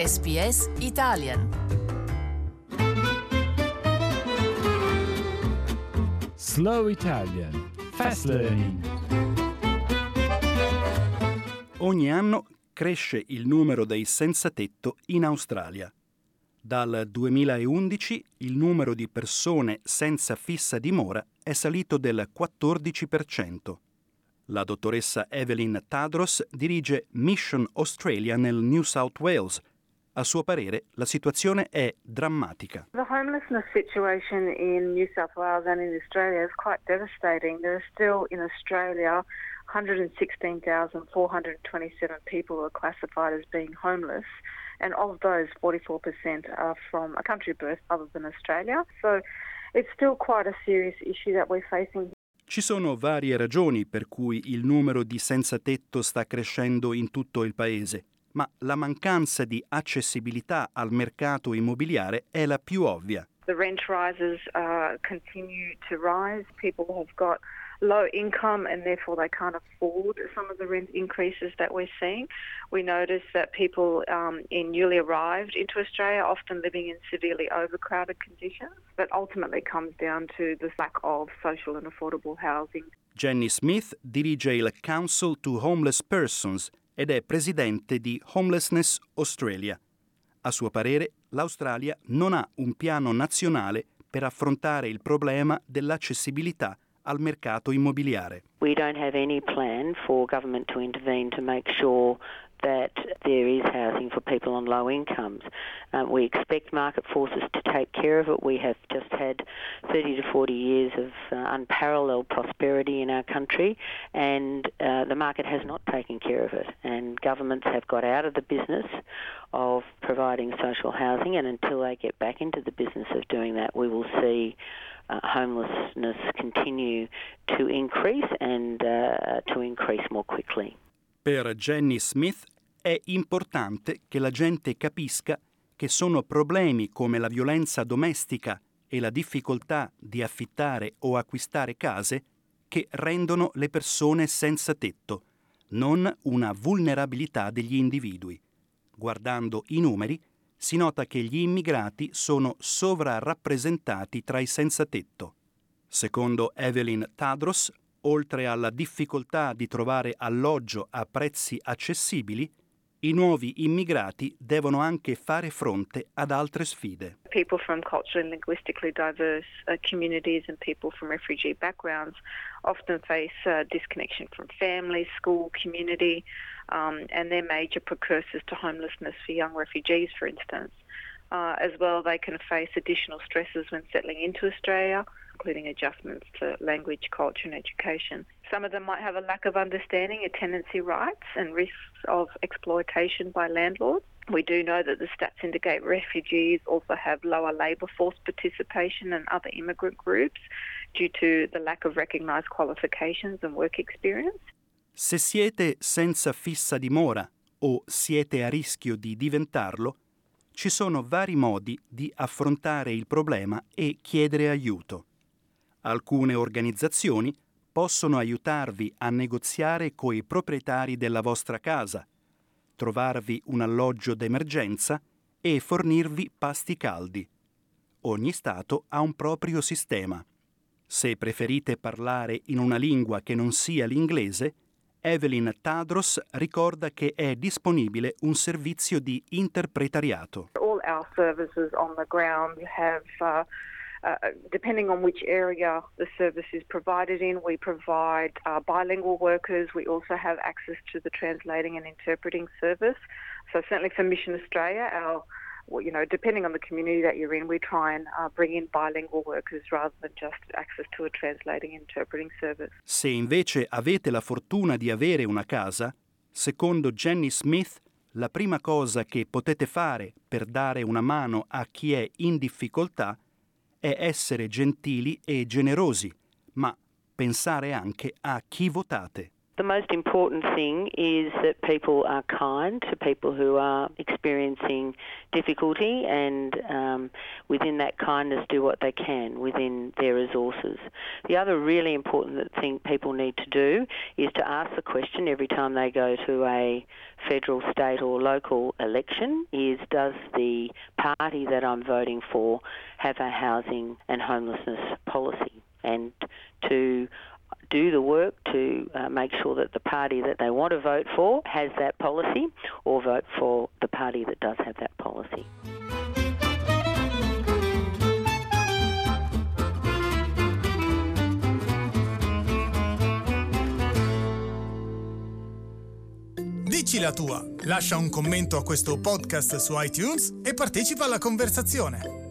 SBS Italian. Slow Italian. Fast Learning. Ogni anno cresce il numero dei senza tetto in Australia. Dal 2011 il numero di persone senza fissa dimora è salito del 14%. La dottoressa Evelyn Tadros dirige Mission Australia nel New South Wales. A suo parere, la situazione è drammatica. The homelessness situation in New South Wales and in Australia is quite devastating. There are still in Australia 116,427 people who are classified as being homeless, and of those 44% are from a country birth other than Australia. So it's still quite a serious issue that we're facing. Ci sono varie ragioni per cui il numero di senza tetto sta crescendo in tutto il paese, ma la mancanza di accessibilità al mercato immobiliare è la più ovvia. The rent rises continue to rise. People have got low income and therefore they can't afford some of the rent increases that we're seeing. We notice that people in newly arrived into Australia are often living in severely overcrowded conditions, but ultimately comes down to the lack of social and affordable housing. Jenny Smith dirige il Council to Homeless Persons ed è presidente di Homelessness Australia. A suo parere, l'Australia non ha un piano nazionale per affrontare il problema dell'accessibilità al mercato immobiliare. We don't have any plan for government to intervene to make sure that there is housing for people on low incomes. We expect market forces to take care of it. We have just had 30 to 40 years of unparalleled prosperity in our country, and the market has not taken care of it. And governments have got out of the business of providing social housing, and until they get back into the business of doing that, we will see homelessness continue to increase and to increase more quickly. Per Jenny Smith è importante che la gente capisca che sono problemi come la violenza domestica e la difficoltà di affittare o acquistare case che rendono le persone senza tetto, non una vulnerabilità degli individui. Guardando i numeri, si nota che gli immigrati sono sovrarappresentati tra i senza tetto. Secondo Evelyn Tadros, oltre alla difficoltà di trovare alloggio a prezzi accessibili, i nuovi immigrati devono anche fare fronte ad altre sfide. People from culturally and linguistically diverse communities and people from refugee backgrounds often face disconnection from family, school, community, and they're major precursors to homelessness for young refugees, for instance. As well, they can face additional stresses when settling into Australia, including adjustments to language, culture and education. Some of them might have a lack of understanding of tenancy rights and risks of exploitation by landlords. We do know that the stats indicate refugees also have lower labour force participation than other immigrant groups due to the lack of recognised qualifications and work experience. Se siete senza fissa dimora o siete a rischio di diventarlo, ci sono vari modi di affrontare il problema e chiedere aiuto. Alcune organizzazioni possono aiutarvi a negoziare coi proprietari della vostra casa, trovarvi un alloggio d'emergenza e fornirvi pasti caldi. Ogni stato ha un proprio sistema. Se preferite parlare in una lingua che non sia l'inglese, Evelyn Tadros ricorda che è disponibile un servizio di interpretariato. All our services on the ground have depending on which area the service is provided in, we provide bilingual workers. We also have access to the translating and interpreting service. So certainly for Mission Australia, depending on the community that you're in, we try and bring in bilingual workers rather than just access to a translating and interpreting service. Se invece avete la fortuna di avere una casa, secondo Jenny Smith, la prima cosa che potete fare per dare una mano a chi è in difficoltà è essere gentili e generosi, ma pensare anche a chi votate. The most important thing is that people are kind to people who are experiencing difficulty and within that kindness do what they can within their resources. The other really important thing people need to do is to ask the question every time they go to a federal, state or local election is, does the party that I'm voting for have a housing and homelessness policy? And to do the work to make sure that the party that they want to vote for has that policy, or vote for the party that does have that policy. Dici la tua, lascia un commento a questo podcast su iTunes e partecipa alla conversazione.